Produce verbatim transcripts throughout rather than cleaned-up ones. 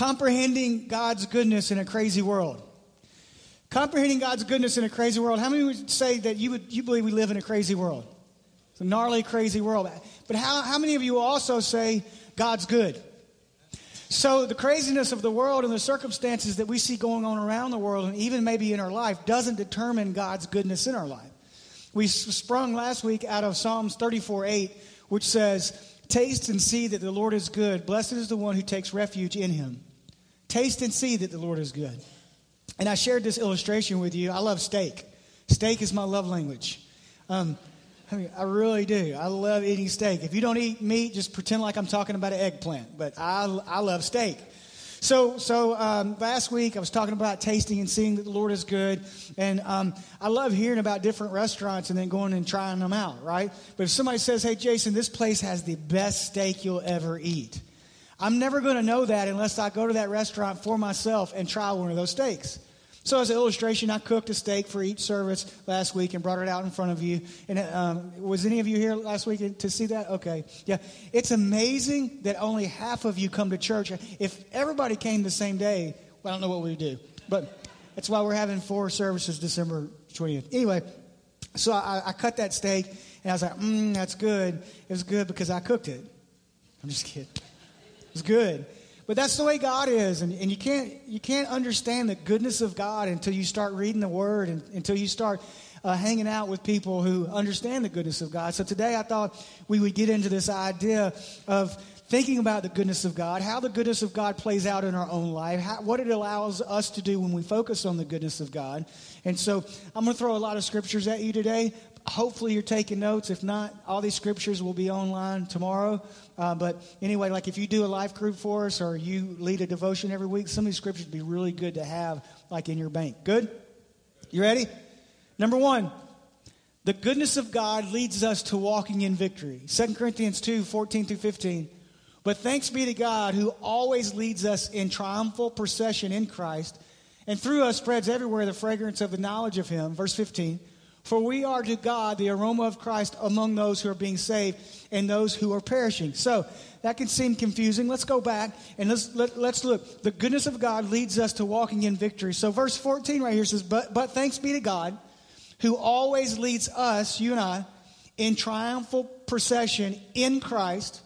Comprehending God's goodness in a crazy world. Comprehending God's goodness in a crazy world. How many would say that you would you believe we live in a crazy world? It's a gnarly, crazy world. But how, how many of you also say God's good? So the craziness of the world and the circumstances that we see going on around the world and even maybe in our life doesn't determine God's goodness in our life. We sprung last week out of Psalms thirty-four eight, which says, "Taste and see that the Lord is good. Blessed is the one who takes refuge in him." Taste and see that the Lord is good. And I shared this illustration with you. I love steak. Steak is my love language. Um, I mean, I really do. I love eating steak. If you don't eat meat, just pretend like I'm talking about an eggplant. But I, I love steak. So so um, last week I was talking about tasting and seeing that the Lord is good. And um, I love hearing about different restaurants and then going and trying them out, right? But if somebody says, "Hey, Jason, this place has the best steak you'll ever eat," I'm never going to know that unless I go to that restaurant for myself and try one of those steaks. So as an illustration, I cooked a steak for each service last week and brought it out in front of you. And um, was any of you here last week to see that? Okay. Yeah. It's amazing that only half of you come to church. If everybody came the same day, well, I don't know what we would do. But that's why we're having four services December twentieth. Anyway, so I, I cut that steak, and I was like, mmm, that's good. It was good because I cooked it. I'm just kidding. It was good. But that's the way God is, and, and you can't you can't understand the goodness of God until you start reading the Word and until you start uh, hanging out with people who understand the goodness of God. So today I thought we would get into this idea of thinking about the goodness of God, how the goodness of God plays out in our own life, how, what it allows us to do when we focus on the goodness of God. And so I'm going to throw a lot of scriptures at you today. Hopefully you're taking notes. If not, all these scriptures will be online tomorrow. Uh, but anyway, like if you do a life group for us or you lead a devotion every week, some of these scriptures would be really good to have like in your bank. Good? You ready? Number one, the goodness of God leads us to walking in victory. Second Corinthians two, fourteen through fifteen. "But thanks be to God who always leads us in triumphal procession in Christ, and through us spreads everywhere the fragrance of the knowledge of him." Verse fifteen. "For we are to God the aroma of Christ among those who are being saved and those who are perishing." So that can seem confusing. Let's go back and let's let, let's look. The goodness of God leads us to walking in victory. So verse fourteen right here says, "But but thanks be to God who always leads us," you and I, "in triumphal procession in Christ,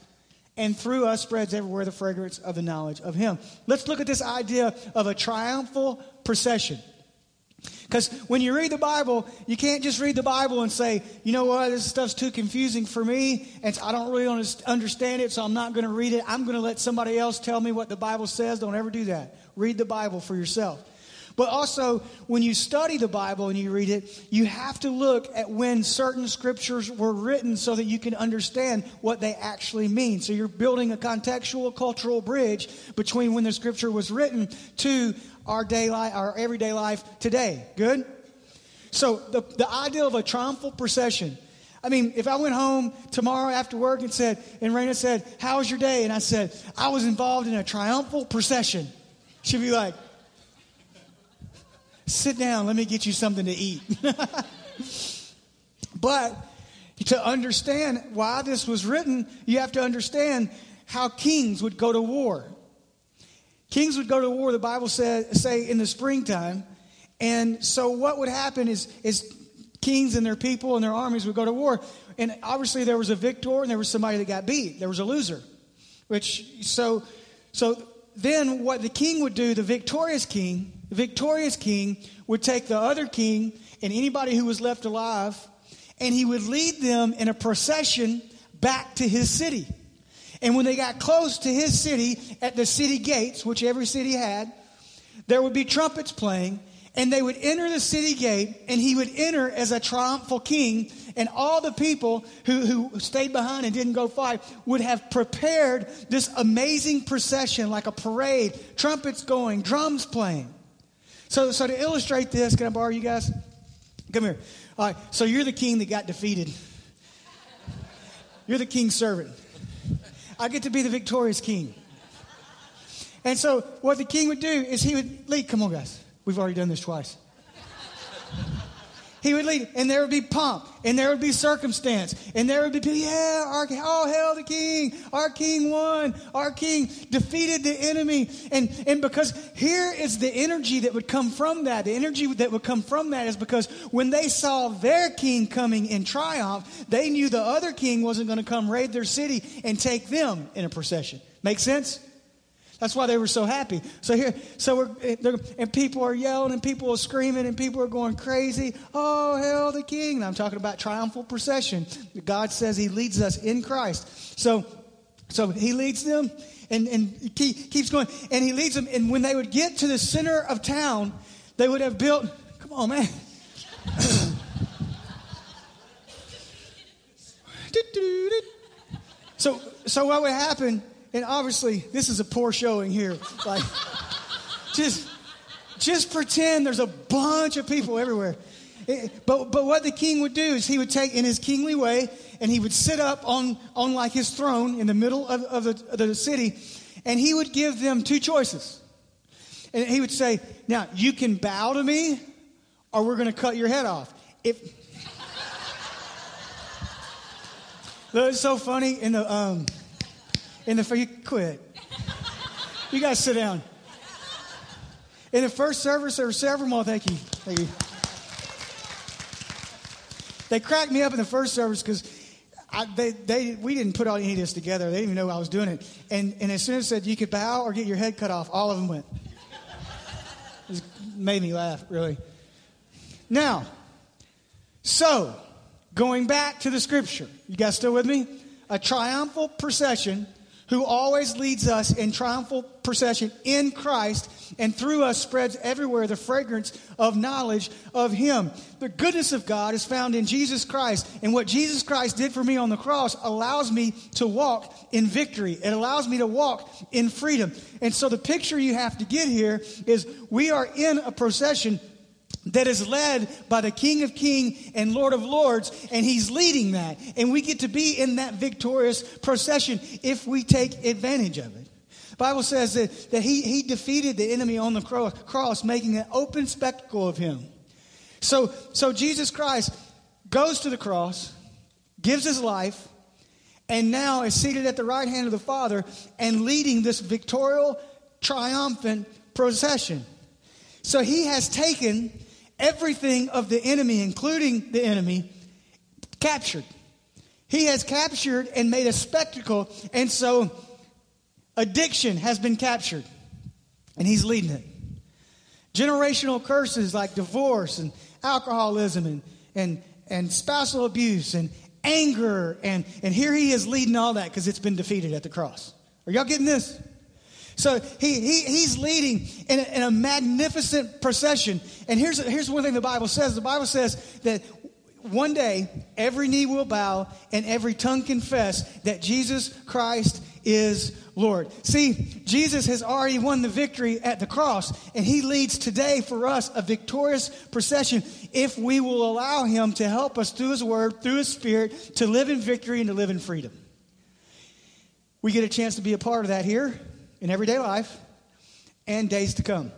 and through us spreads everywhere the fragrance of the knowledge of him." Let's look at this idea of a triumphal procession. Because when you read the Bible, you can't just read the Bible and say, you know what, this stuff's too confusing for me, and I don't really understand it, so I'm not going to read it. I'm going to let somebody else tell me what the Bible says. Don't ever do that. Read the Bible for yourself. But also, when you study the Bible and you read it, you have to look at when certain scriptures were written so that you can understand what they actually mean. So you're building a contextual, cultural bridge between when the scripture was written to our day life, our everyday life today. Good? So the, the idea of a triumphal procession. I mean, if I went home tomorrow after work and said, and Raina said, "How was your day?" And I said, "I was involved in a triumphal procession," she'd be like, "Sit down, let me get you something to eat." But to understand why this was written, you have to understand how kings would go to war. Kings would go to war, the Bible says, say, in the springtime. And so what would happen is, is kings and their people and their armies would go to war. And obviously there was a victor and there was somebody that got beat. There was a loser. Which so so then what the king would do, the victorious king... The victorious king would take the other king and anybody who was left alive, and he would lead them in a procession back to his city. And when they got close to his city, at the city gates, which every city had, there would be trumpets playing, and they would enter the city gate, and he would enter as a triumphal king, and all the people who, who stayed behind and didn't go fight would have prepared this amazing procession, like a parade, trumpets going, drums playing. So so to illustrate this, can I borrow you guys? Come here. All right, so you're the king that got defeated. You're the king's servant. I get to be the victorious king. And so what the king would do is he would lead. Come on, guys. We've already done this twice. He would lead, and there would be pomp, and there would be circumstance, and there would be people, yeah, our, all hail the king, our king won, our king defeated the enemy. And, and because here is the energy that would come from that. The energy that would come from that is because when they saw their king coming in triumph, they knew the other king wasn't going to come raid their city and take them in a procession. Make sense? That's why they were so happy. So here, so we're, and people are yelling and people are screaming and people are going crazy. Oh, hail the king. And I'm talking about triumphal procession. God says he leads us in Christ. So, so he leads them and, and he keeps going and he leads them. And when they would get to the center of town, they would have built, come on, man. so, so what would happen? And obviously, this is a poor showing here. Like, just, just pretend there's a bunch of people everywhere. It, but, but what the king would do is he would take in his kingly way, and he would sit up on, on like his throne in the middle of, of, the, of the city, and he would give them two choices. And he would say, now, you can bow to me, or we're going to cut your head off. If Look, it's so funny in the... Um, In the you quit. You guys sit down. In the first service, there were several more. Thank you, thank you. They cracked me up in the first service because they they we didn't put all any of this together. They didn't even know I was doing it. And and as soon as it said you could bow or get your head cut off, all of them went. It made me laugh really. Now, so going back to the scripture, you guys still with me? A triumphal procession. Who always leads us in triumphal procession in Christ and through us spreads everywhere the fragrance of knowledge of him. The goodness of God is found in Jesus Christ, and what Jesus Christ did for me on the cross allows me to walk in victory. It allows me to walk in freedom. And so the picture you have to get here is we are in a procession that is led by the King of Kings and Lord of Lords, and he's leading that. And we get to be in that victorious procession if we take advantage of it. The Bible says that, that he, he defeated the enemy on the cross, making an open spectacle of him. So, so Jesus Christ goes to the cross, gives his life, and now is seated at the right hand of the Father and leading this victorious, triumphant procession. So he has taken everything of the enemy, including the enemy, captured. He has captured and made a spectacle, and so addiction has been captured, and he's leading it. Generational curses like divorce and alcoholism and and, and spousal abuse and anger, and, and here he is leading all that because it's been defeated at the cross. Are y'all getting this? So he, he he's leading in a, in a magnificent procession. And here's here's one thing the Bible says. The Bible says that one day every knee will bow and every tongue confess that Jesus Christ is Lord. See, Jesus has already won the victory at the cross, and he leads today for us a victorious procession if we will allow him to help us through his word, through his spirit, to live in victory and to live in freedom. We get a chance to be a part of that here in everyday life, and days to come.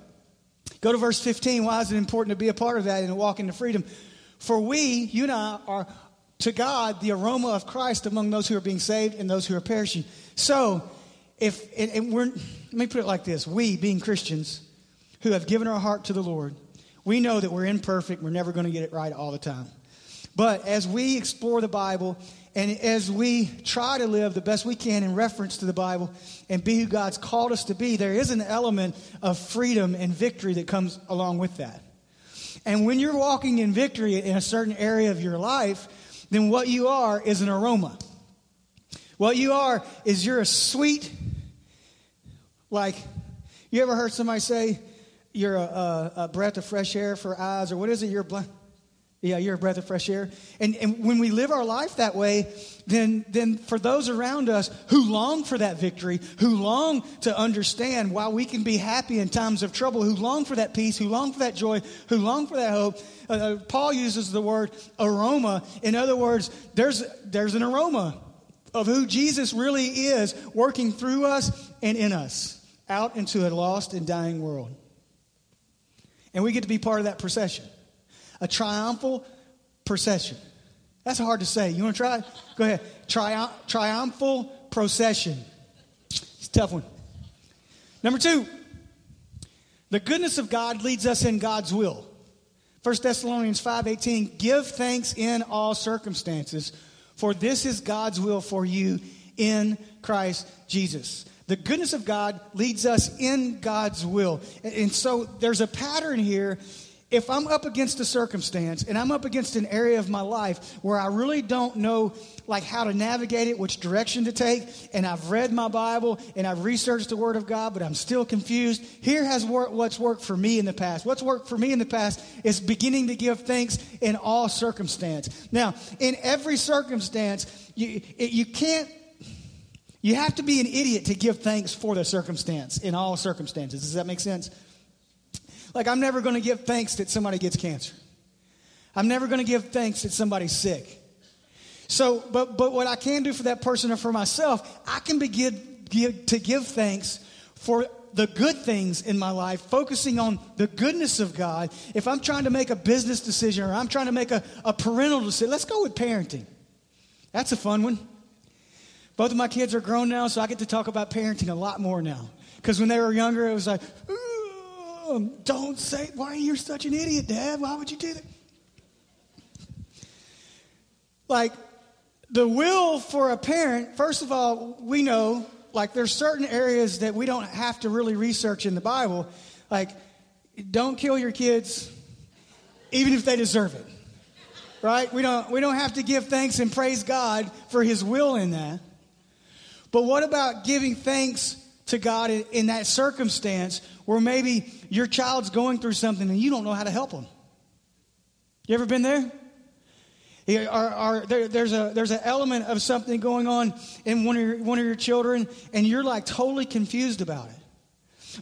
Go to verse fifteen. Why is it important to be a part of that and to walk into freedom? For we, you and I, are to God the aroma of Christ among those who are being saved and those who are perishing. So, if and, and we're, let me put it like this. We, being Christians, who have given our heart to the Lord, we know that we're imperfect. We're never going to get it right all the time. But as we explore the Bible and as we try to live the best we can in reference to the Bible and be who God's called us to be, there is an element of freedom and victory that comes along with that. And when you're walking in victory in a certain area of your life, then what you are is an aroma. What you are is you're a sweet, like, you ever heard somebody say, you're a, a, a breath of fresh air for eyes, or what is it, you're blind? Yeah, you're a breath of fresh air. And and when we live our life that way, then then for those around us who long for that victory, who long to understand why we can be happy in times of trouble, who long for that peace, who long for that joy, who long for that hope, uh, Paul uses the word aroma. In other words, there's there's an aroma of who Jesus really is working through us and in us, out into a lost and dying world. And we get to be part of that procession. A triumphal procession. That's hard to say. You want to try? Go ahead. Tri- triumphal procession. It's a tough one. Number two, the goodness of God leads us in God's will. First Thessalonians five eighteen, give thanks in all circumstances, for this is God's will for you in Christ Jesus. The goodness of God leads us in God's will. And so there's a pattern here. If I'm up against a circumstance and I'm up against an area of my life where I really don't know like how to navigate it, which direction to take, and I've read my Bible and I've researched the Word of God, but I'm still confused, here has wor- what's worked for me in the past. What's worked for me in the past is beginning to give thanks in all circumstance. Now, in every circumstance, you you can't, you have to be an idiot to give thanks for the circumstance in all circumstances. Does that make sense? Like, I'm never going to give thanks that somebody gets cancer. I'm never going to give thanks that somebody's sick. So, but but what I can do for that person or for myself, I can begin give, to give thanks for the good things in my life, focusing on the goodness of God. If I'm trying to make a business decision or I'm trying to make a, a parental decision, let's go with parenting. That's a fun one. Both of my kids are grown now, so I get to talk about parenting a lot more now. Because when they were younger, it was like, ooh. Don't say, why are you such an idiot, Dad? Why would you do that? Like, the will for a parent, first of all, we know, like, there's certain areas that we don't have to really research in the Bible. Like, don't kill your kids, even if they deserve it, right? We don't, we don't have to give thanks and praise God for His will in that. But what about giving thanks to God in that circumstance where maybe your child's going through something and you don't know how to help them? You ever been there? Or, or there, there's a there's an element of something going on in one of your, one of your children, and you're like totally confused about it.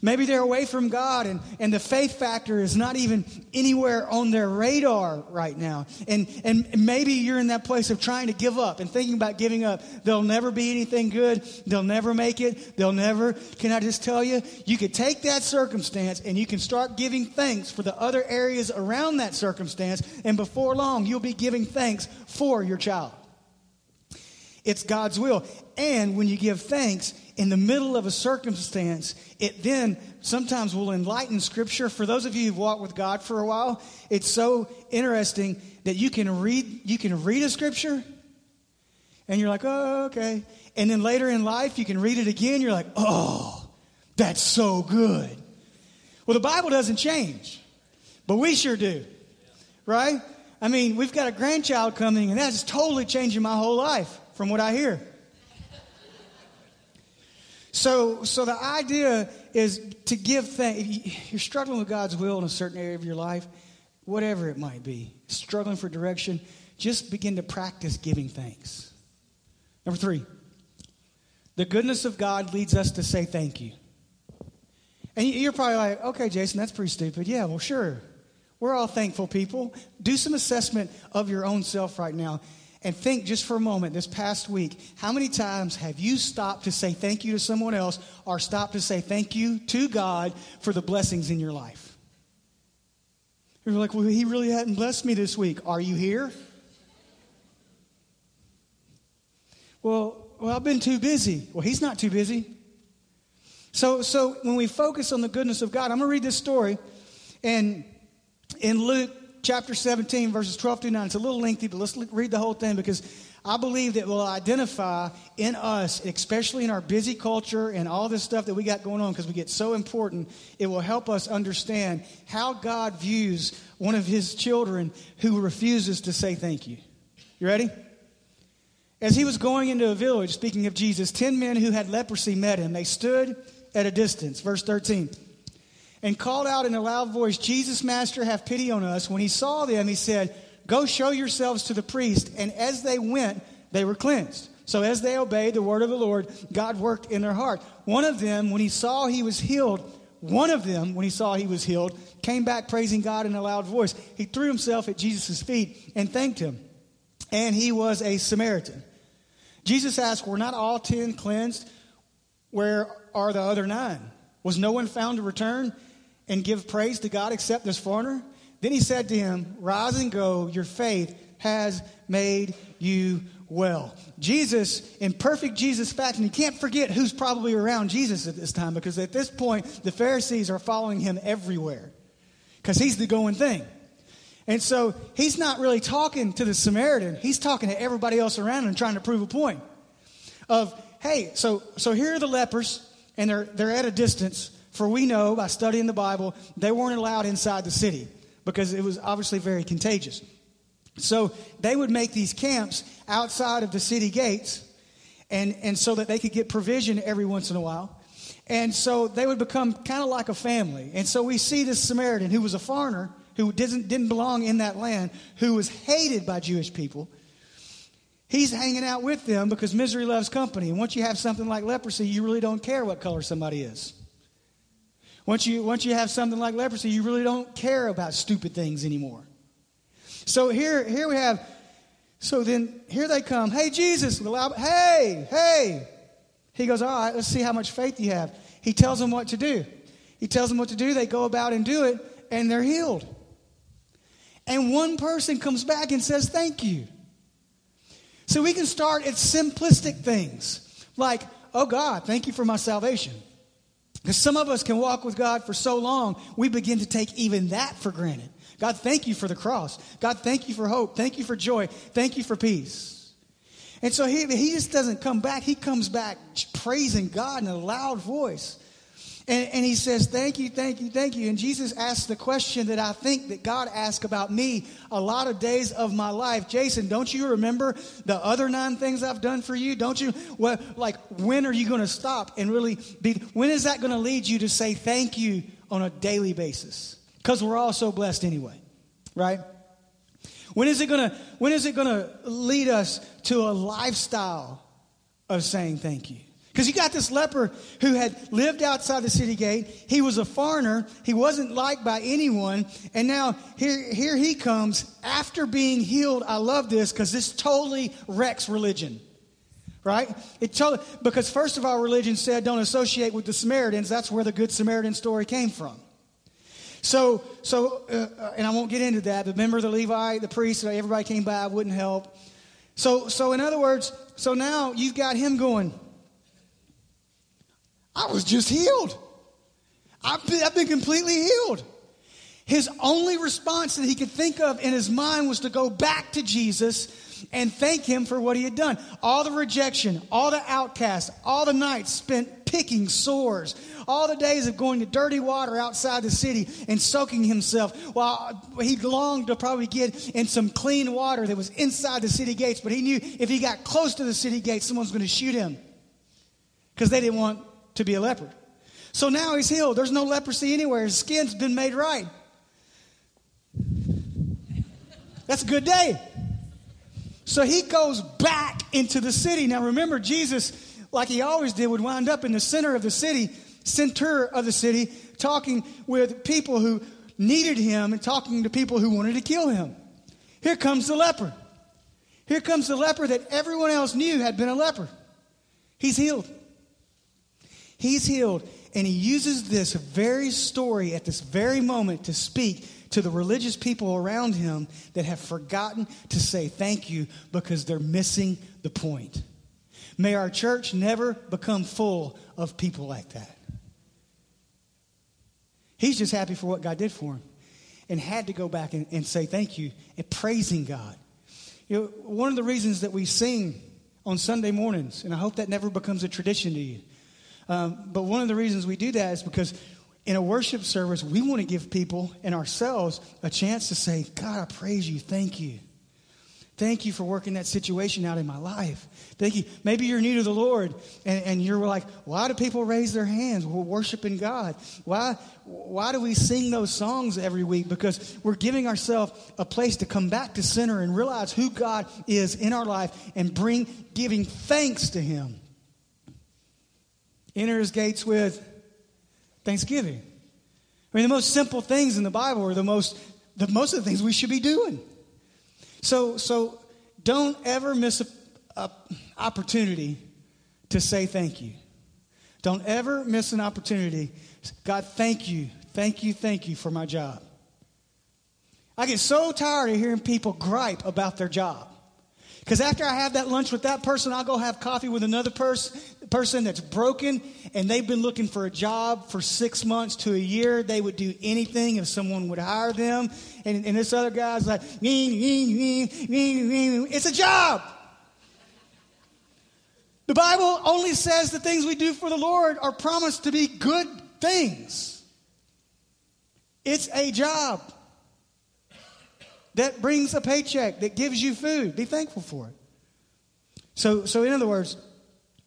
Maybe they're away from God, and, and the faith factor is not even anywhere on their radar right now. And and maybe you're in that place of trying to give up and thinking about giving up. There'll never be anything good. They'll never make it. They'll never. Can I just tell you, you could take that circumstance and you can start giving thanks for the other areas around that circumstance. And before long, you'll be giving thanks for your child. It's God's will. And when you give thanks in the middle of a circumstance, it then sometimes will enlighten Scripture. For those of you who've walked with God for a while, it's so interesting that you can read you can read a Scripture, and you're like, oh, okay. And then later in life, you can read it again. You're like, oh, that's so good. Well, the Bible doesn't change, but we sure do, right? I mean, we've got a grandchild coming, and that's totally changing my whole life, from what I hear. So, so the idea is to give thanks. If you're struggling with God's will in a certain area of your life, whatever it might be, struggling for direction, just begin to practice giving thanks. Number three, the goodness of God leads us to say thank you. And you're probably like, okay, Jason, that's pretty stupid. Yeah, well, sure. We're all thankful people. Do some assessment of your own self right now. And think just for a moment, this past week, how many times have you stopped to say thank you to someone else or stopped to say thank you to God for the blessings in your life? You're like, well, He really hadn't blessed me this week. Are you here? Well, well, I've been too busy. Well, He's not too busy. So, so when we focus on the goodness of God, I'm going to read this story. And in Luke chapter seventeen, verses twelve through nine. It's a little lengthy, but let's read the whole thing because I believe that will identify in us, especially in our busy culture and all this stuff that we got going on because we get so important. It will help us understand how God views one of His children who refuses to say thank you. You ready? As He was going into a village, speaking of Jesus, ten men who had leprosy met Him. They stood at a distance. Verse thirteen. And called out in a loud voice, Jesus, Master, have pity on us. When He saw them, He said, go show yourselves to the priest. And as they went, they were cleansed. So as they obeyed the word of the Lord, God worked in their heart. One of them, when he saw he was healed, one of them, when he saw he was healed, came back praising God in a loud voice. He threw himself at Jesus' feet and thanked Him. And he was a Samaritan. Jesus asked, were not all ten cleansed? Where are the other nine? Was no one found to return and give praise to God except this foreigner? Then He said to him, rise and go, your faith has made you well. Jesus, in perfect Jesus fashion, you can't forget who's probably around Jesus at this time, because at this point, the Pharisees are following him everywhere because he's the going thing. And so he's not really talking to the Samaritan. He's talking to everybody else around him, trying to prove a point of, hey, so so here are the lepers, and they're they're at a distance, for we know by studying the Bible, they weren't allowed inside the city because it was obviously very contagious. So they would make these camps outside of the city gates, and, and so that they could get provision every once in a while. And so they would become kind of like a family. And so we see this Samaritan who was a foreigner, who didn't, didn't belong in that land, who was hated by Jewish people. He's hanging out with them because misery loves company. And once you have something like leprosy, you really don't care what color somebody is. Once you, once you have something like leprosy, you really don't care about stupid things anymore. So here, here we have, so then here they come. Hey, Jesus, hey, hey. He goes, all right, let's see how much faith you have. He tells them what to do. He tells them what to do. They go about and do it, and they're healed. And one person comes back and says, thank you. So we can start at simplistic things like, oh, God, thank you for my salvation. Because some of us can walk with God for so long, we begin to take even that for granted. God, thank you for the cross. God, thank you for hope. Thank you for joy. Thank you for peace. And so he, he just doesn't come back. He comes back praising God in a loud voice. And, and he says, thank you, thank you, thank you. And Jesus asks the question that I think that God asked about me a lot of days of my life. Jason, don't you remember the other nine things I've done for you? Don't you, well, like, when are you going to stop and really be, when is that going to lead you to say thank you on a daily basis? Because we're all so blessed anyway, right? When is it going to, when is it going to lead us to a lifestyle of saying thank you? Because you got this leper who had lived outside the city gate. He was a foreigner. He wasn't liked by anyone. And now here, here he comes after being healed. I love this because this totally wrecks religion, right? It totally, because first of all, religion said don't associate with the Samaritans. That's where the Good Samaritan story came from. So, so, uh, and I won't get into that. But remember the Levite, the priest, everybody came by, wouldn't help. So, so in other words, so now you've got him going, I was just healed. I've been, I've been completely healed. His only response that he could think of in his mind was to go back to Jesus and thank him for what he had done. All the rejection, all the outcasts, all the nights spent picking sores, all the days of going to dirty water outside the city and soaking himself while he longed to probably get in some clean water that was inside the city gates, but he knew if he got close to the city gates, someone's going to shoot him because they didn't want to be a leper. So now he's healed. There's no leprosy anywhere. His skin's been made right. That's a good day. So he goes back into the city. Now remember, Jesus, like he always did, would wind up in the center of the city, center of the city, talking with people who needed him and talking to people who wanted to kill him. Here comes the leper. Here comes the leper that everyone else knew had been a leper. He's healed. He's healed, and he uses this very story at this very moment to speak to the religious people around him that have forgotten to say thank you because they're missing the point. May our church never become full of people like that. He's just happy for what God did for him and had to go back and, and say thank you and praising God. You know, one of the reasons that we sing on Sunday mornings, and I hope that never becomes a tradition to you, Um, but one of the reasons we do that is because in a worship service, we want to give people and ourselves a chance to say, God, I praise you. Thank you. Thank you for working that situation out in my life. Thank you. Maybe you're new to the Lord and, and you're like, why do people raise their hands? We're worshiping God. Why, why do we sing those songs every week? Because we're giving ourselves a place to come back to center and realize who God is in our life and bring giving thanks to him. Enter his gates with thanksgiving. I mean, the most simple things in the Bible are the most, the most of the things we should be doing. So, so don't ever miss a, a opportunity to say thank you. Don't ever miss an opportunity. God, thank you, thank you, thank you for my job. I get so tired of hearing people gripe about their job. Because after I have that lunch with that person, I'll go have coffee with another person person that's broken, and they've been looking for a job for six months to a year. They would do anything if someone would hire them. And, and this other guy's like, it's a job. The Bible only says the things we do for the Lord are promised to be good things. It's a job that brings a paycheck, that gives you food. Be thankful for it. So, so in other words,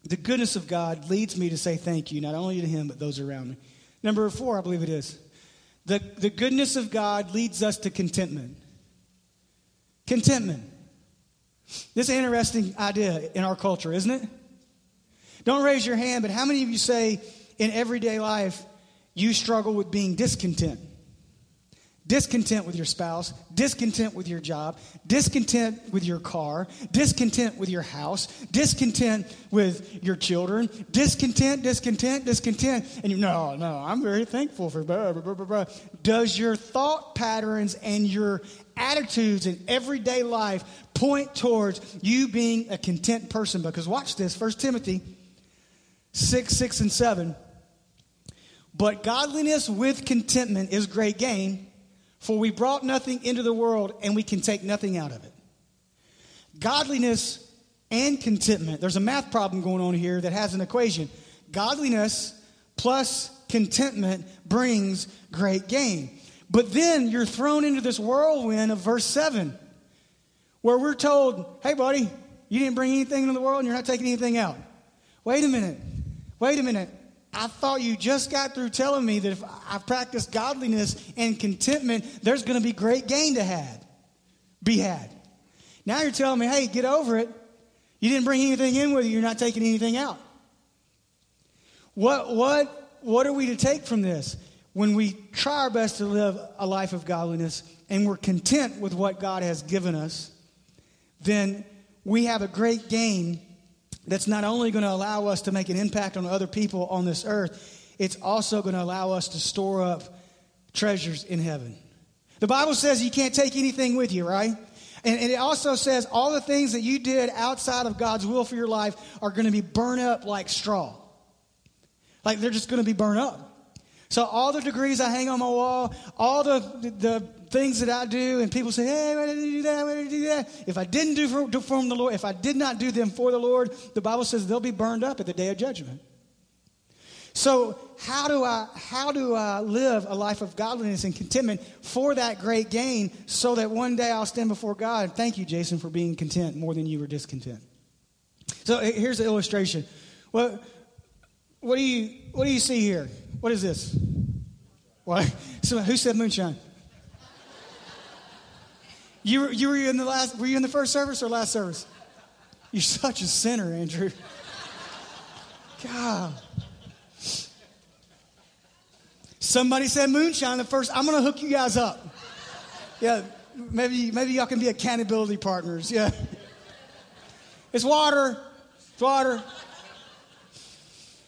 the goodness of God leads me to say thank you, not only to him, but those around me. Number four, I believe it is. The, the goodness of God leads us to contentment. Contentment. This is an interesting idea in our culture, isn't it? Don't raise your hand, but how many of you say in everyday life you struggle with being discontent? Discontent with your spouse, discontent with your job, discontent with your car, discontent with your house, discontent with your children, discontent, discontent, discontent. And you no, no, I'm very thankful for blah, blah, blah, blah, blah. Does your thought patterns and your attitudes in everyday life point towards you being a content person? Because watch this, First Timothy six, six, and seven. But godliness with contentment is great gain. For we brought nothing into the world, and we can take nothing out of it. Godliness and contentment. There's a math problem going on here that has an equation. Godliness plus contentment brings great gain. But then you're thrown into this whirlwind of verse seven, where we're told, hey, buddy, you didn't bring anything into the world, and you're not taking anything out. Wait a minute. Wait a minute. I thought you just got through telling me that if I practice godliness and contentment, there's going to be great gain to had, be had. Now you're telling me, hey, get over it. You didn't bring anything in with you. You're not taking anything out. What, what, what are we to take from this? When we try our best to live a life of godliness and we're content with what God has given us, then we have a great gain that's not only going to allow us to make an impact on other people on this earth, it's also going to allow us to store up treasures in heaven. The Bible says you can't take anything with you, right? And, and it also says all the things that you did outside of God's will for your life are going to be burned up like straw. Like they're just going to be burned up. So all the degrees I hang on my wall, all the, the, the things that I do, and people say, hey, why did you do that? Why did you do that? If I didn't do for, do for the Lord, if I did not do them for the Lord, the Bible says they'll be burned up at the day of judgment. So how do I how do I live a life of godliness and contentment for that great gain so that one day I'll stand before God and thank you, Jason, for being content more than you were discontent? So here's the illustration. Well, what do you what do you see here? What is this? What? So who said moonshine? You were, you were in the last. Were you in the first service or last service? You're such a sinner, Andrew. God. Somebody said moonshine the first. I'm going to hook you guys up. Yeah, maybe maybe y'all can be accountability partners. Yeah. It's water. It's water.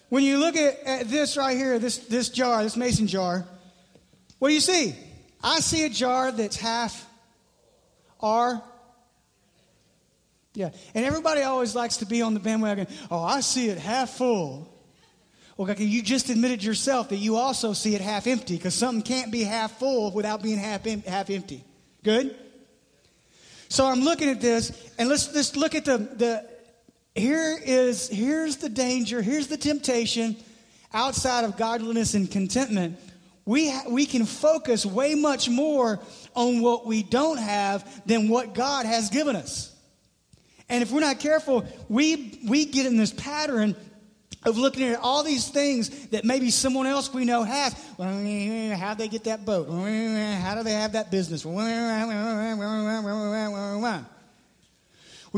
When you look at, at this right here, this, this jar, this mason jar, what do you see? I see a jar that's half R. Yeah. And everybody always likes to be on the bandwagon. Oh, I see it half full. Well, okay, you just admitted yourself that you also see it half empty because something can't be half full without being half em- half empty. Good? So I'm looking at this, and let's, let's look at the... the Here is, here's the danger, here's the temptation outside of godliness and contentment. We, ha- we can focus way much more on what we don't have than what God has given us. And if we're not careful, we, we get in this pattern of looking at all these things that maybe someone else we know has. How'd they get that boat? How do they have that business? Well,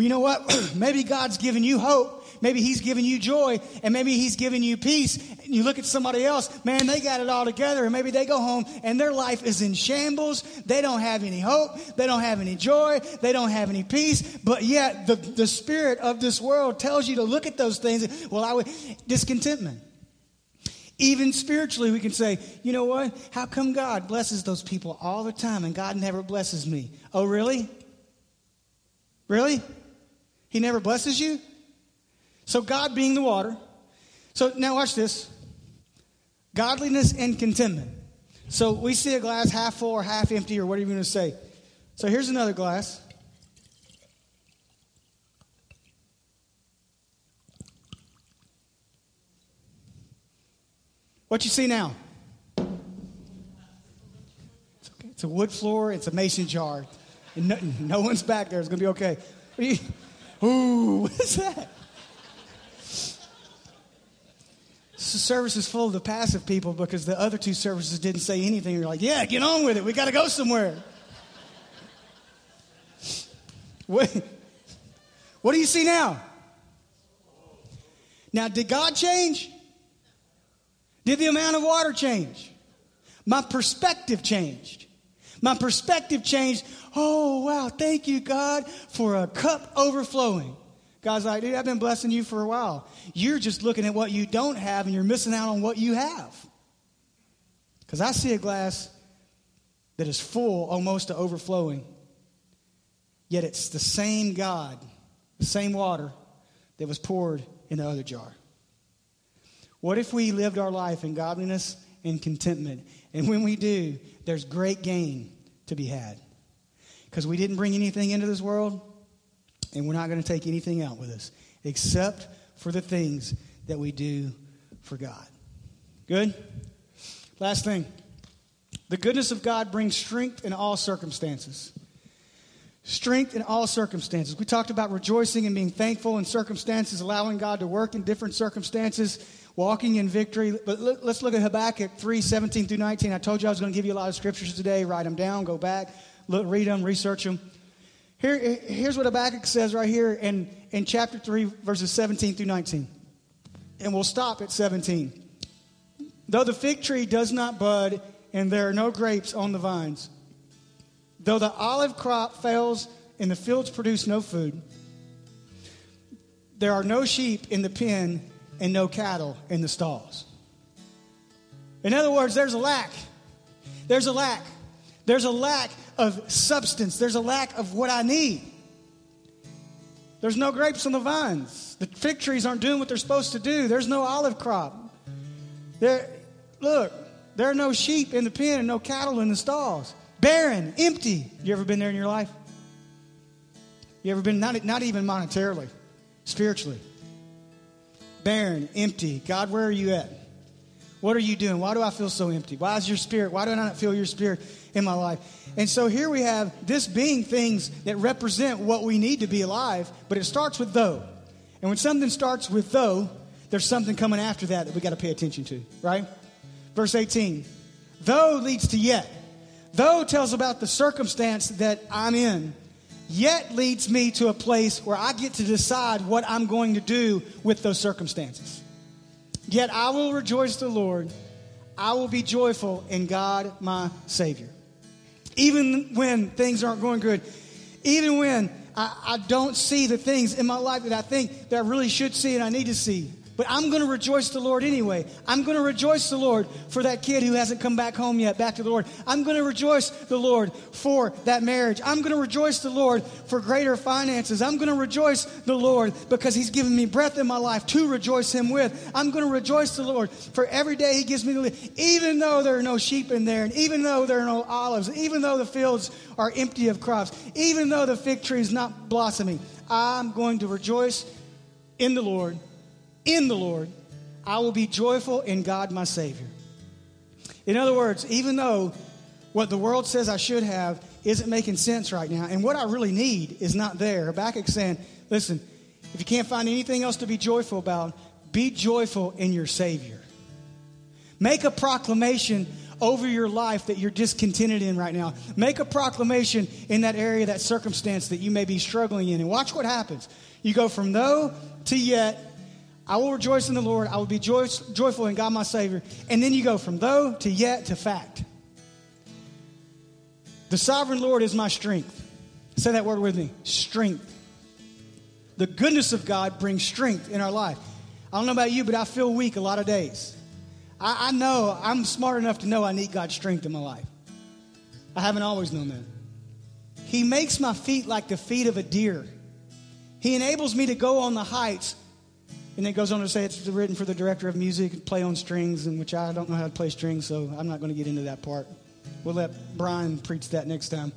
you know what? Maybe God's given you hope. Maybe he's given you joy. And maybe he's given you peace. And you look at somebody else, man, they got it all together. And maybe they go home and their life is in shambles. They don't have any hope. They don't have any joy. They don't have any peace. But yet the, the spirit of this world tells you to look at those things. Well, I would discontentment. Even spiritually, we can say, you know what? How come God blesses those people all the time and God never blesses me? Oh, really? Really? He never blesses you? So God being the water. So now watch this. Godliness and contentment. So we see a glass half full or half empty or whatever you want to say. So here's another glass. What you see now? It's, okay. It's a wood floor. It's a mason jar. And no, no one's back there. It's going to be okay. What you, ooh, what is that? This service is full of the passive people because the other two services didn't say anything. You're like, yeah, get on with it. We got to go somewhere. What, what do you see now? Now, did God change? Did the amount of water change? My perspective changed. My perspective changed. Oh, wow, thank you, God, for a cup overflowing. God's like, dude, I've been blessing you for a while. You're just looking at what you don't have, and you're missing out on what you have. Because I see a glass that is full almost to overflowing, yet it's the same God, the same water that was poured in the other jar. What if we lived our life in godliness and contentment? And when we do, there's great gain to be had. Because we didn't bring anything into this world, and we're not going to take anything out with us, except for the things that we do for God. Good? Last thing. The goodness of God brings strength in all circumstances. Strength in all circumstances. We talked about rejoicing and being thankful in circumstances, allowing God to work in different circumstances, walking in victory. But look, let's look at Habakkuk three, seventeen through nineteen. I told you I was going to give you a lot of scriptures today. Write them down, go back, look, read them, research them. Here, here's what Habakkuk says right here in, in chapter three, verses seventeen through nineteen. And we'll stop at seventeen. Though the fig tree does not bud, and there are no grapes on the vines, though the olive crop fails and the fields produce no food, there are no sheep in the pen and no cattle in the stalls. In other words, there's a lack. There's a lack. There's a lack of substance. There's a lack of what I need. There's no grapes on the vines. The fig trees aren't doing what they're supposed to do. There's no olive crop. There, look, there are no sheep in the pen and no cattle in the stalls. Barren, empty. You ever been there in your life? You ever been, not, not even monetarily, spiritually. Barren, empty. God, where are you at? What are you doing? Why do I feel so empty? Why is your spirit? Why do I not feel your spirit in my life? And so here we have this being things that represent what we need to be alive, but it starts with though. And when something starts with though, there's something coming after that that we got to pay attention to, right? Verse eighteen, though leads to yet. Though tells about the circumstance that I'm in, yet leads me to a place where I get to decide what I'm going to do with those circumstances. Yet I will rejoice the Lord. I will be joyful in God my Savior. Even when things aren't going good, even when I, I don't see the things in my life that I think that I really should see and I need to see, but I'm going to rejoice the Lord anyway. I'm going to rejoice the Lord for that kid who hasn't come back home yet, back to the Lord. I'm going to rejoice the Lord for that marriage. I'm going to rejoice the Lord for greater finances. I'm going to rejoice the Lord because he's given me breath in my life to rejoice him with. I'm going to rejoice the Lord for every day he gives me to live. Even though there are no sheep in there, and even though there are no olives, even though the fields are empty of crops, even though the fig tree is not blossoming, I'm going to rejoice in the Lord. In the Lord, I will be joyful in God my Savior. In other words, even though what the world says I should have isn't making sense right now, and what I really need is not there, Habakkuk's saying, listen, if you can't find anything else to be joyful about, be joyful in your Savior. Make a proclamation over your life that you're discontented in right now. Make a proclamation in that area, that circumstance that you may be struggling in, and watch what happens. You go from though to yet. I will rejoice in the Lord. I will be joy, joyful in God my Savior. And then you go from though to yet to fact. The sovereign Lord is my strength. Say that word with me. Strength. The goodness of God brings strength in our life. I don't know about you, but I feel weak a lot of days. I, I know, I'm smart enough to know I need God's strength in my life. I haven't always known that. He makes my feet like the feet of a deer. He enables me to go on the heights. And it goes on to say it's written for the director of music, play on strings, in which I don't know how to play strings, so I'm not going to get into that part. We'll let Brian preach that next time.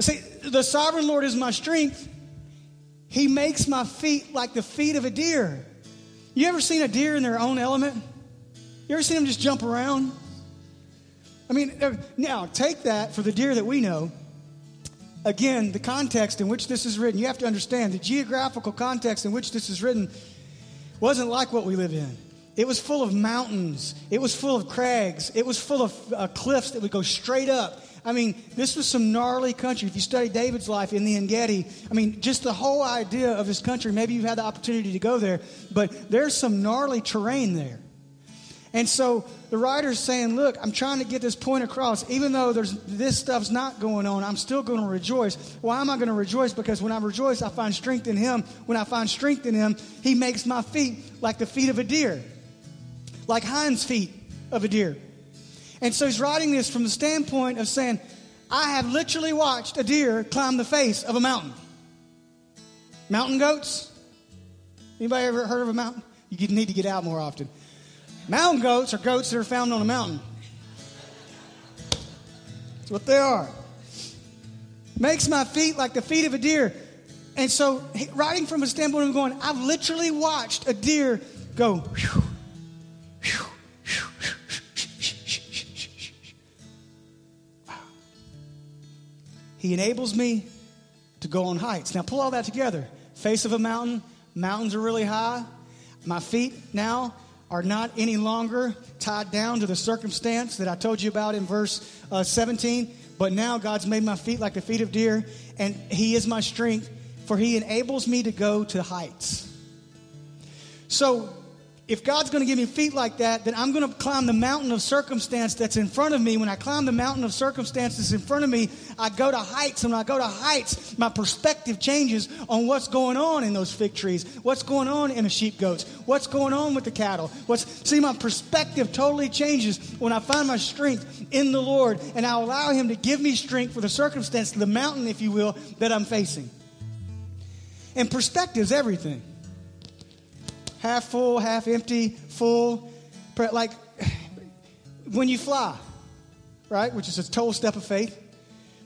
See, the sovereign Lord is my strength. He makes my feet like the feet of a deer. You ever seen a deer in their own element? You ever seen them just jump around? I mean, now, take that for the deer that we know. Again, the context in which this is written, you have to understand the geographical context in which this is written wasn't like what we live in. It was full of mountains. It was full of crags. It was full of uh, cliffs that would go straight up. I mean, this was some gnarly country. If you study David's life in the Engedi, I mean, just the whole idea of this country, maybe you've had the opportunity to go there, but there's some gnarly terrain there. And so the writer's saying, look, I'm trying to get this point across. Even though there's this stuff's not going on, I'm still going to rejoice. Why am I going to rejoice? Because when I rejoice, I find strength in him. When I find strength in him, he makes my feet like the feet of a deer, like hinds feet of a deer. And so he's writing this from the standpoint of saying, I have literally watched a deer climb the face of a mountain. Mountain goats? Anybody ever heard of a mountain? You need to get out more often. Mountain goats are goats that are found on a mountain. That's what they are. Makes my feet like the feet of a deer. And so, writing from a standpoint of going, I've literally watched a deer go, whew, whew, whew, whew, wow. He enables me to go on heights. Now, pull all that together. Face of a mountain. Mountains are really high. My feet now are not any longer tied down to the circumstance that I told you about in verse uh, seventeen. But now God's made my feet like the feet of deer, and he is my strength, for he enables me to go to heights. So if God's going to give me feet like that, then I'm going to climb the mountain of circumstance that's in front of me. When I climb the mountain of circumstance that's in front of me, I go to heights. And when I go to heights, my perspective changes on what's going on in those fig trees, what's going on in the sheep goats, what's going on with the cattle. What's See, my perspective totally changes when I find my strength in the Lord, and I allow him to give me strength for the circumstance, the mountain, if you will, that I'm facing. And perspective's everything. Half full, half empty, full. Like when you fly, right? Which is a total step of faith.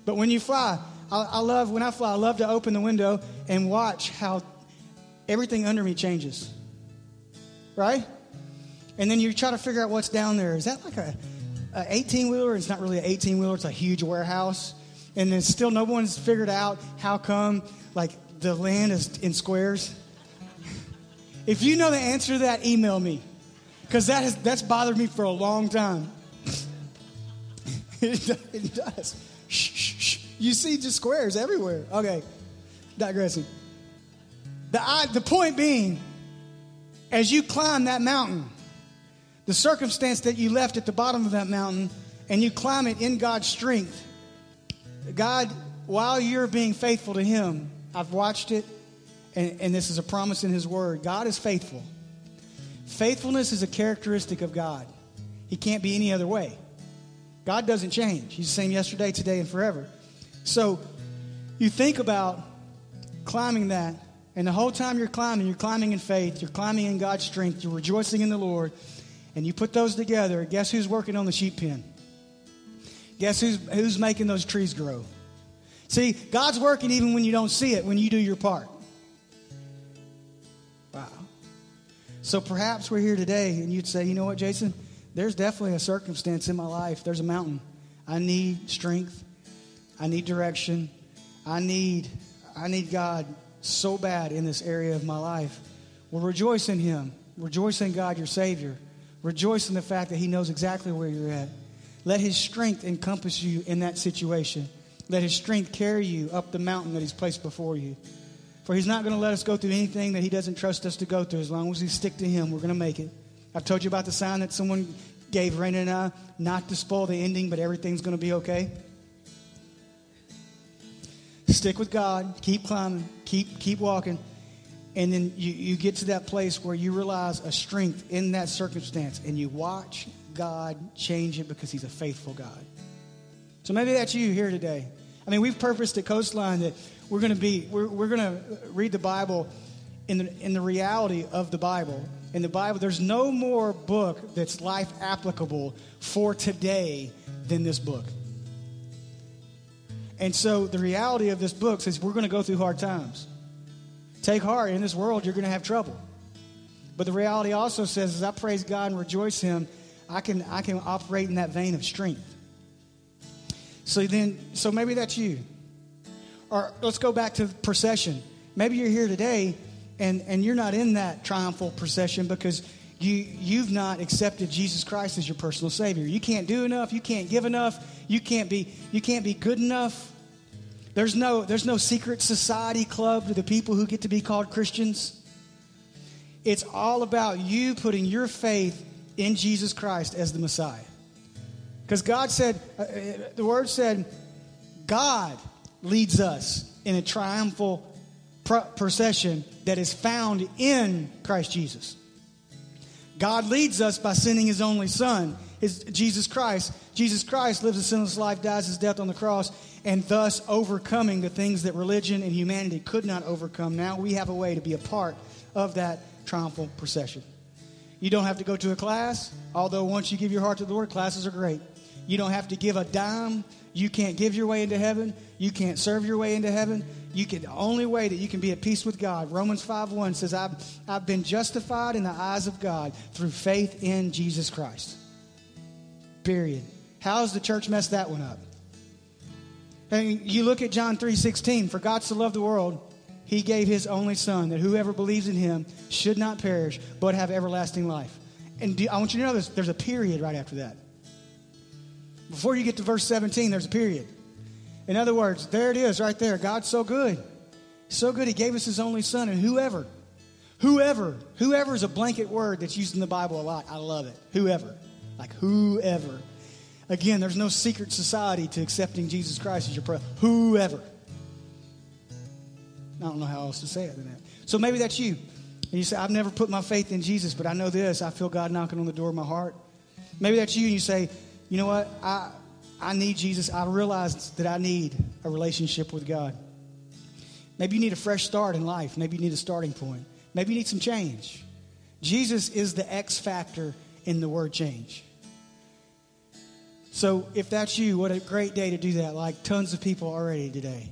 But when you fly, I, I love, when I fly, I love to open the window and watch how everything under me changes. Right? And then you try to figure out what's down there. Is that like a eighteen-wheeler? It's not really an eighteen-wheeler. It's a huge warehouse. And then still no one's figured out how come like the land is in squares. If you know the answer to that, email me, because that has, that's bothered me for a long time. It does. Shh, shh, shh. You see just squares everywhere. Okay, digressing. The, the point being, as you climb that mountain, the circumstance that you left at the bottom of that mountain, and you climb it in God's strength, God, while you're being faithful to him, I've watched it. And, and this is a promise in his word. God is faithful. Faithfulness is a characteristic of God. He can't be any other way. God doesn't change. He's the same yesterday, today, and forever. So you think about climbing that, and the whole time you're climbing, you're climbing in faith, you're climbing in God's strength, you're rejoicing in the Lord, and you put those together, guess who's working on the sheep pen? Guess who's who's making those trees grow? See, God's working even when you don't see it, when you do your part. Wow. So perhaps we're here today and you'd say, you know what, Jason? There's definitely a circumstance in my life. There's a mountain. I need strength. I need direction. I need I need God so bad in this area of my life. Well, rejoice in him. Rejoice in God, your Savior. Rejoice in the fact that he knows exactly where you're at. Let his strength encompass you in that situation. Let his strength carry you up the mountain that he's placed before you. For he's not going to let us go through anything that he doesn't trust us to go through. As long as we stick to him, we're going to make it. I've told you about the sign that someone gave Raina and I, not to spoil the ending, but everything's going to be okay. Stick with God. Keep climbing. Keep keep walking. And then you, you get to that place where you realize a strength in that circumstance, and you watch God change it because he's a faithful God. So maybe that's you here today. I mean, we've purposed at Coastline that we're going to be, we're, we're going to read the Bible in the, in the reality of the Bible. In the Bible, there's no more book that's life applicable for today than this book. And so the reality of this book says we're going to go through hard times. Take heart. In this world, you're going to have trouble. But the reality also says, as I praise God and rejoice him, I can I can operate in that vein of strength. So then, so maybe that's you. Or let's go back to procession. Maybe you're here today, and, and you're not in that triumphal procession because you, you've not accepted Jesus Christ as your personal Savior. You can't do enough. You can't give enough. You can't be you can't be good enough. There's no there's no secret society club to the people who get to be called Christians. It's all about you putting your faith in Jesus Christ as the Messiah. Because God said, uh, the Word said, God leads us in a triumphal pr- procession that is found in Christ Jesus. God leads us by sending his only Son, his, Jesus Christ. Jesus Christ lives a sinless life, dies his death on the cross, and thus overcoming the things that religion and humanity could not overcome. Now we have a way to be a part of that triumphal procession. You don't have to go to a class, although once you give your heart to the Lord, classes are great. You don't have to give a dime. You can't give your way into heaven. You can't serve your way into heaven. You can, the only way that you can be at peace with God, Romans five one says, I've, I've been justified in the eyes of God through faith in Jesus Christ. Period. How's the church messed that one up? And you look at John three sixteen, for God so loved the world, he gave his only Son, that whoever believes in him should not perish, but have everlasting life. And do, I want you to know this, there's a period right after that. Before you get to verse seventeen, there's a period. In other words, there it is right there. God's so good. So good he gave us his only Son. And whoever, whoever, whoever is a blanket word that's used in the Bible a lot. I love it. Whoever. Like whoever. Again, there's no secret society to accepting Jesus Christ as your brother. Whoever. I don't know how else to say it than that. So maybe that's you. And you say, I've never put my faith in Jesus, but I know this. I feel God knocking on the door of my heart. Maybe that's you and you say, you know what? I I need Jesus. I realize that I need a relationship with God. Maybe you need a fresh start in life. Maybe you need a starting point. Maybe you need some change. Jesus is the X factor in the word change. So if that's you, what a great day to do that. Like tons of people already today.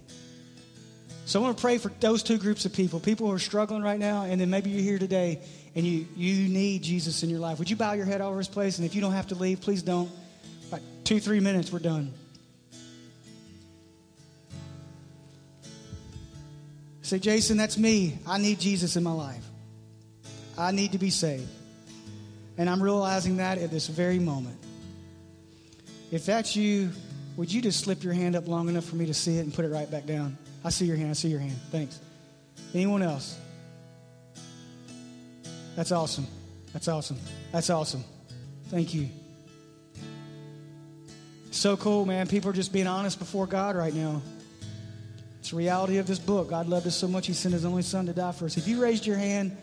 So I want to pray for those two groups of people, people who are struggling right now, and then maybe you're here today and you, you need Jesus in your life. Would you bow your head over this place? And if you don't have to leave, please don't. Like two, three minutes, we're done. Say, Jason, that's me. I need Jesus in my life. I need to be saved. And I'm realizing that at this very moment. If that's you, would you just slip your hand up long enough for me to see it and put it right back down? I see your hand. I see your hand. Thanks. Anyone else? That's awesome. That's awesome. That's awesome. Thank you. So cool, man. People are just being honest before God right now. It's the reality of this book. God loved us so much, he sent his only Son to die for us. If you raised your hand,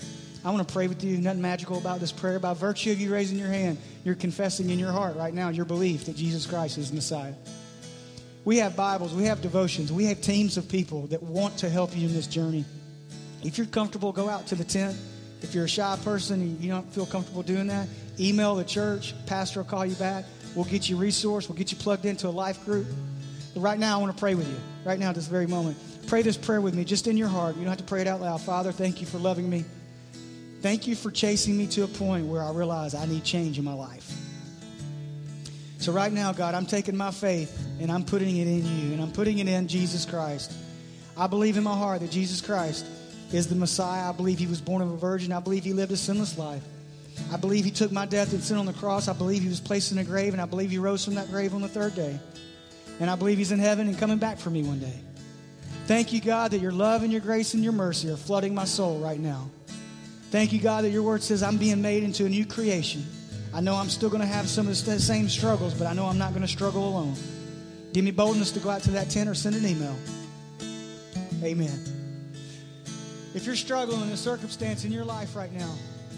I want to pray with you. Nothing magical about this prayer. By virtue of you raising your hand, you're confessing in your heart right now your belief that Jesus Christ is the Messiah. We have Bibles, we have devotions, we have teams of people that want to help you in this journey. If you're comfortable, go out to the tent. If you're a shy person and you don't feel comfortable doing that, email the church. Pastor will call you back. We'll get you resourced. We'll get you plugged into a life group. But right now, I want to pray with you. Right now, at this very moment. Pray this prayer with me, just in your heart. You don't have to pray it out loud. Father, thank you for loving me. Thank you for chasing me to a point where I realize I need change in my life. So right now, God, I'm taking my faith and I'm putting it in you and I'm putting it in Jesus Christ. I believe in my heart that Jesus Christ is the Messiah. I believe he was born of a virgin. I believe he lived a sinless life. I believe he took my death and sin on the cross. I believe he was placed in a grave, and I believe he rose from that grave on the third day. And I believe he's in heaven and coming back for me one day. Thank you, God, that your love and your grace and your mercy are flooding my soul right now. Thank you, God, that your word says I'm being made into a new creation. I know I'm still going to have some of the same struggles, but I know I'm not going to struggle alone. Give me boldness to go out to that tent or send an email. Amen. If you're struggling in a circumstance in your life right now,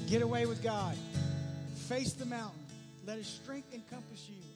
get away with God. Face the mountain. Let His strength encompass you.